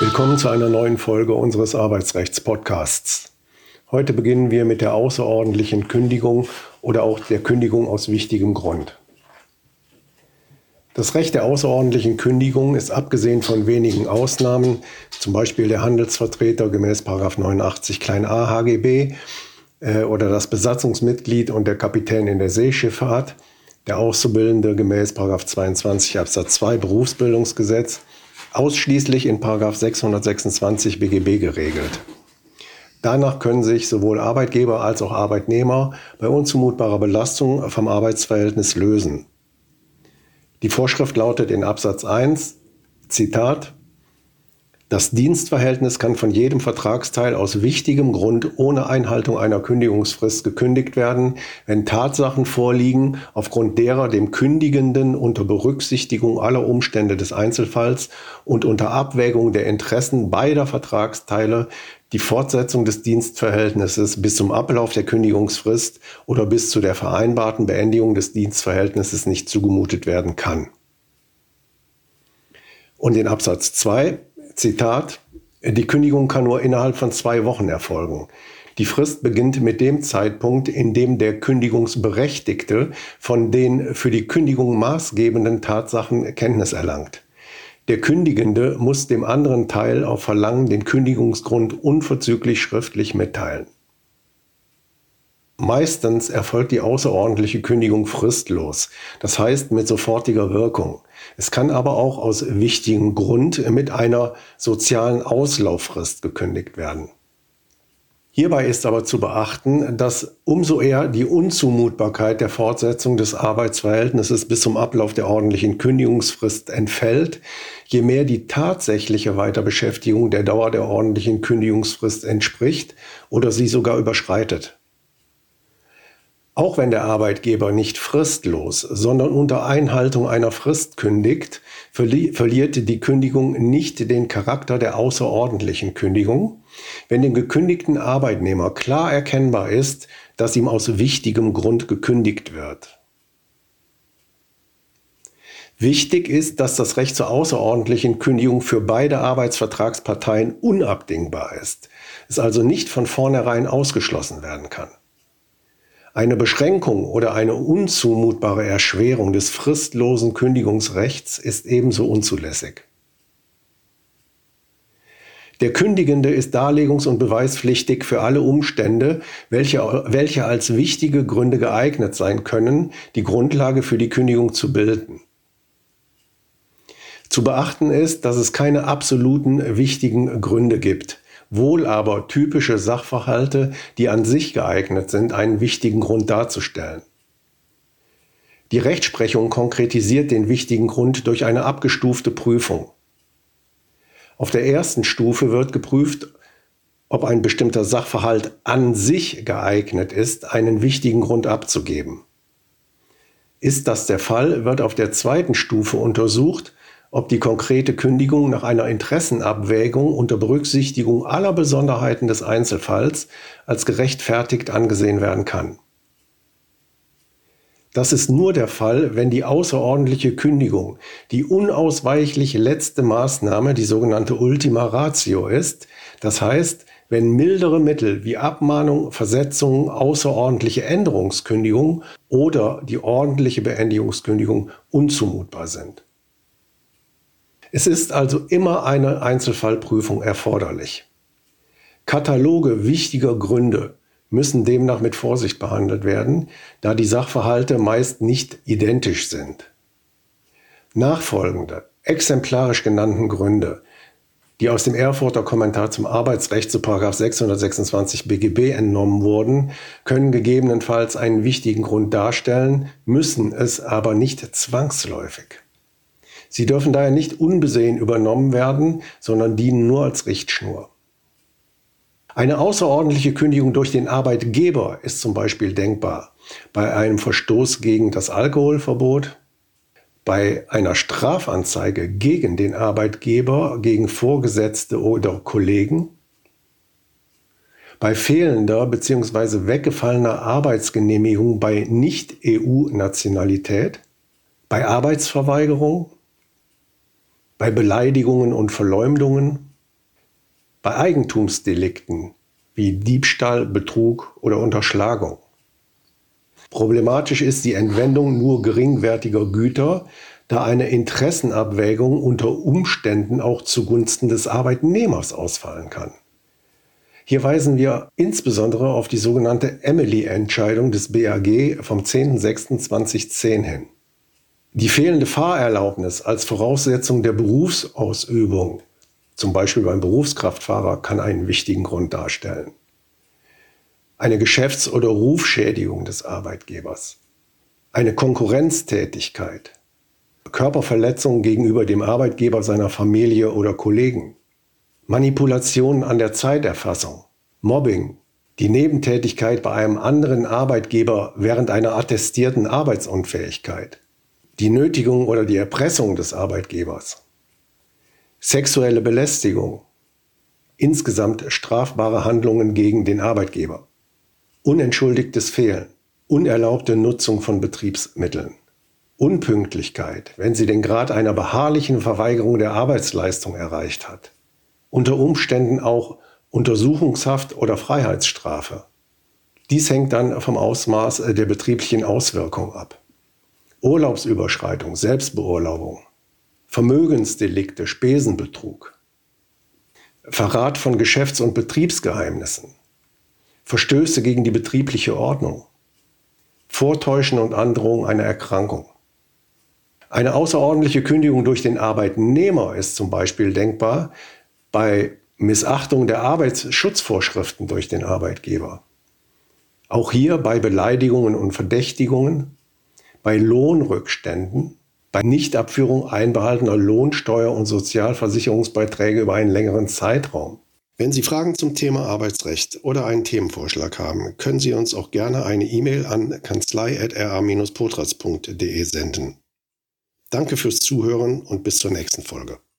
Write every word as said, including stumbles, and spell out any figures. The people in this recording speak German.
Willkommen zu einer neuen Folge unseres Arbeitsrechts-Podcasts. Heute beginnen wir mit der außerordentlichen Kündigung oder auch der Kündigung aus wichtigem Grund. Das Recht der außerordentlichen Kündigung ist abgesehen von wenigen Ausnahmen, zum Beispiel der Handelsvertreter gemäß Paragraph neunundachtzig klein a H G B äh, oder das Besatzungsmitglied und der Kapitän in der Seeschifffahrt, der Auszubildende gemäß Paragraph zweiundzwanzig Absatz zwei Berufsbildungsgesetz, ausschließlich in Paragraph sechshundertsechsundzwanzig B G B geregelt. Danach können sich sowohl Arbeitgeber als auch Arbeitnehmer bei unzumutbarer Belastung vom Arbeitsverhältnis lösen. Die Vorschrift lautet in Absatz eins, Zitat, das Dienstverhältnis kann von jedem Vertragsteil aus wichtigem Grund ohne Einhaltung einer Kündigungsfrist gekündigt werden, wenn Tatsachen vorliegen, aufgrund derer dem Kündigenden unter Berücksichtigung aller Umstände des Einzelfalls und unter Abwägung der Interessen beider Vertragsteile die Fortsetzung des Dienstverhältnisses bis zum Ablauf der Kündigungsfrist oder bis zu der vereinbarten Beendigung des Dienstverhältnisses nicht zugemutet werden kann. Und in Absatz zwei, Zitat, die Kündigung kann nur innerhalb von zwei Wochen erfolgen. Die Frist beginnt mit dem Zeitpunkt, in dem der Kündigungsberechtigte von den für die Kündigung maßgebenden Tatsachen Kenntnis erlangt. Der Kündigende muss dem anderen Teil auf Verlangen den Kündigungsgrund unverzüglich schriftlich mitteilen. Meistens erfolgt die außerordentliche Kündigung fristlos, das heißt mit sofortiger Wirkung. Es kann aber auch aus wichtigem Grund mit einer sozialen Auslauffrist gekündigt werden. Hierbei ist aber zu beachten, dass umso eher die Unzumutbarkeit der Fortsetzung des Arbeitsverhältnisses bis zum Ablauf der ordentlichen Kündigungsfrist entfällt, je mehr die tatsächliche Weiterbeschäftigung der Dauer der ordentlichen Kündigungsfrist entspricht oder sie sogar überschreitet. Auch wenn der Arbeitgeber nicht fristlos, sondern unter Einhaltung einer Frist kündigt, verli- verliert die Kündigung nicht den Charakter der außerordentlichen Kündigung, wenn dem gekündigten Arbeitnehmer klar erkennbar ist, dass ihm aus wichtigem Grund gekündigt wird. Wichtig ist, dass das Recht zur außerordentlichen Kündigung für beide Arbeitsvertragsparteien unabdingbar ist, es also nicht von vornherein ausgeschlossen werden kann. Eine Beschränkung oder eine unzumutbare Erschwerung des fristlosen Kündigungsrechts ist ebenso unzulässig. Der Kündigende ist darlegungs- und beweispflichtig für alle Umstände, welche, welche als wichtige Gründe geeignet sein können, die Grundlage für die Kündigung zu bilden. Zu beachten ist, dass es keine absoluten wichtigen Gründe gibt. Wohl aber typische Sachverhalte, die an sich geeignet sind, einen wichtigen Grund darzustellen. Die Rechtsprechung konkretisiert den wichtigen Grund durch eine abgestufte Prüfung. Auf der ersten Stufe wird geprüft, ob ein bestimmter Sachverhalt an sich geeignet ist, einen wichtigen Grund abzugeben. Ist das der Fall, wird auf der zweiten Stufe untersucht, ob die konkrete Kündigung nach einer Interessenabwägung unter Berücksichtigung aller Besonderheiten des Einzelfalls als gerechtfertigt angesehen werden kann. Das ist nur der Fall, wenn die außerordentliche Kündigung die unausweichlich letzte Maßnahme, die sogenannte Ultima Ratio ist, das heißt, wenn mildere Mittel wie Abmahnung, Versetzung, außerordentliche Änderungskündigung oder die ordentliche Beendigungskündigung unzumutbar sind. Es ist also immer eine Einzelfallprüfung erforderlich. Kataloge wichtiger Gründe müssen demnach mit Vorsicht behandelt werden, da die Sachverhalte meist nicht identisch sind. Nachfolgende, exemplarisch genannten Gründe, die aus dem Erfurter Kommentar zum Arbeitsrecht zu Paragraph sechshundertsechsundzwanzig B G B entnommen wurden, können gegebenenfalls einen wichtigen Grund darstellen, müssen es aber nicht zwangsläufig. Sie dürfen daher nicht unbesehen übernommen werden, sondern dienen nur als Richtschnur. Eine außerordentliche Kündigung durch den Arbeitgeber ist zum Beispiel denkbar. Bei einem Verstoß gegen das Alkoholverbot, bei einer Strafanzeige gegen den Arbeitgeber, gegen Vorgesetzte oder Kollegen, bei fehlender bzw. weggefallener Arbeitsgenehmigung bei Nicht-E U-Nationalität, bei Arbeitsverweigerung, bei Beleidigungen und Verleumdungen, bei Eigentumsdelikten wie Diebstahl, Betrug oder Unterschlagung. Problematisch ist die Entwendung nur geringwertiger Güter, da eine Interessenabwägung unter Umständen auch zugunsten des Arbeitnehmers ausfallen kann. Hier weisen wir insbesondere auf die sogenannte Emily-Entscheidung des B A G vom zehnten sechsten zweitausendzehn hin. Die fehlende Fahrerlaubnis als Voraussetzung der Berufsausübung, zum Beispiel beim Berufskraftfahrer, kann einen wichtigen Grund darstellen. Eine Geschäfts- oder Rufschädigung des Arbeitgebers, eine Konkurrenztätigkeit, Körperverletzung gegenüber dem Arbeitgeber, seiner Familie oder Kollegen, Manipulationen an der Zeiterfassung, Mobbing, die Nebentätigkeit bei einem anderen Arbeitgeber während einer attestierten Arbeitsunfähigkeit, die Nötigung oder die Erpressung des Arbeitgebers, sexuelle Belästigung, insgesamt strafbare Handlungen gegen den Arbeitgeber, unentschuldigtes Fehlen, unerlaubte Nutzung von Betriebsmitteln, Unpünktlichkeit, wenn sie den Grad einer beharrlichen Verweigerung der Arbeitsleistung erreicht hat, unter Umständen auch Untersuchungshaft oder Freiheitsstrafe. Dies hängt dann vom Ausmaß der betrieblichen Auswirkung ab. Urlaubsüberschreitung, Selbstbeurlaubung, Vermögensdelikte, Spesenbetrug, Verrat von Geschäfts- und Betriebsgeheimnissen, Verstöße gegen die betriebliche Ordnung, Vortäuschen und Androhung einer Erkrankung. Eine außerordentliche Kündigung durch den Arbeitnehmer ist zum Beispiel denkbar, bei Missachtung der Arbeitsschutzvorschriften durch den Arbeitgeber. Auch hier bei Beleidigungen und Verdächtigungen, bei Lohnrückständen, bei Nichtabführung einbehaltener Lohnsteuer- und Sozialversicherungsbeiträge über einen längeren Zeitraum. Wenn Sie Fragen zum Thema Arbeitsrecht oder einen Themenvorschlag haben, können Sie uns auch gerne eine E-Mail an kanzlei at r a dash potratz punkt de senden. Danke fürs Zuhören und bis zur nächsten Folge.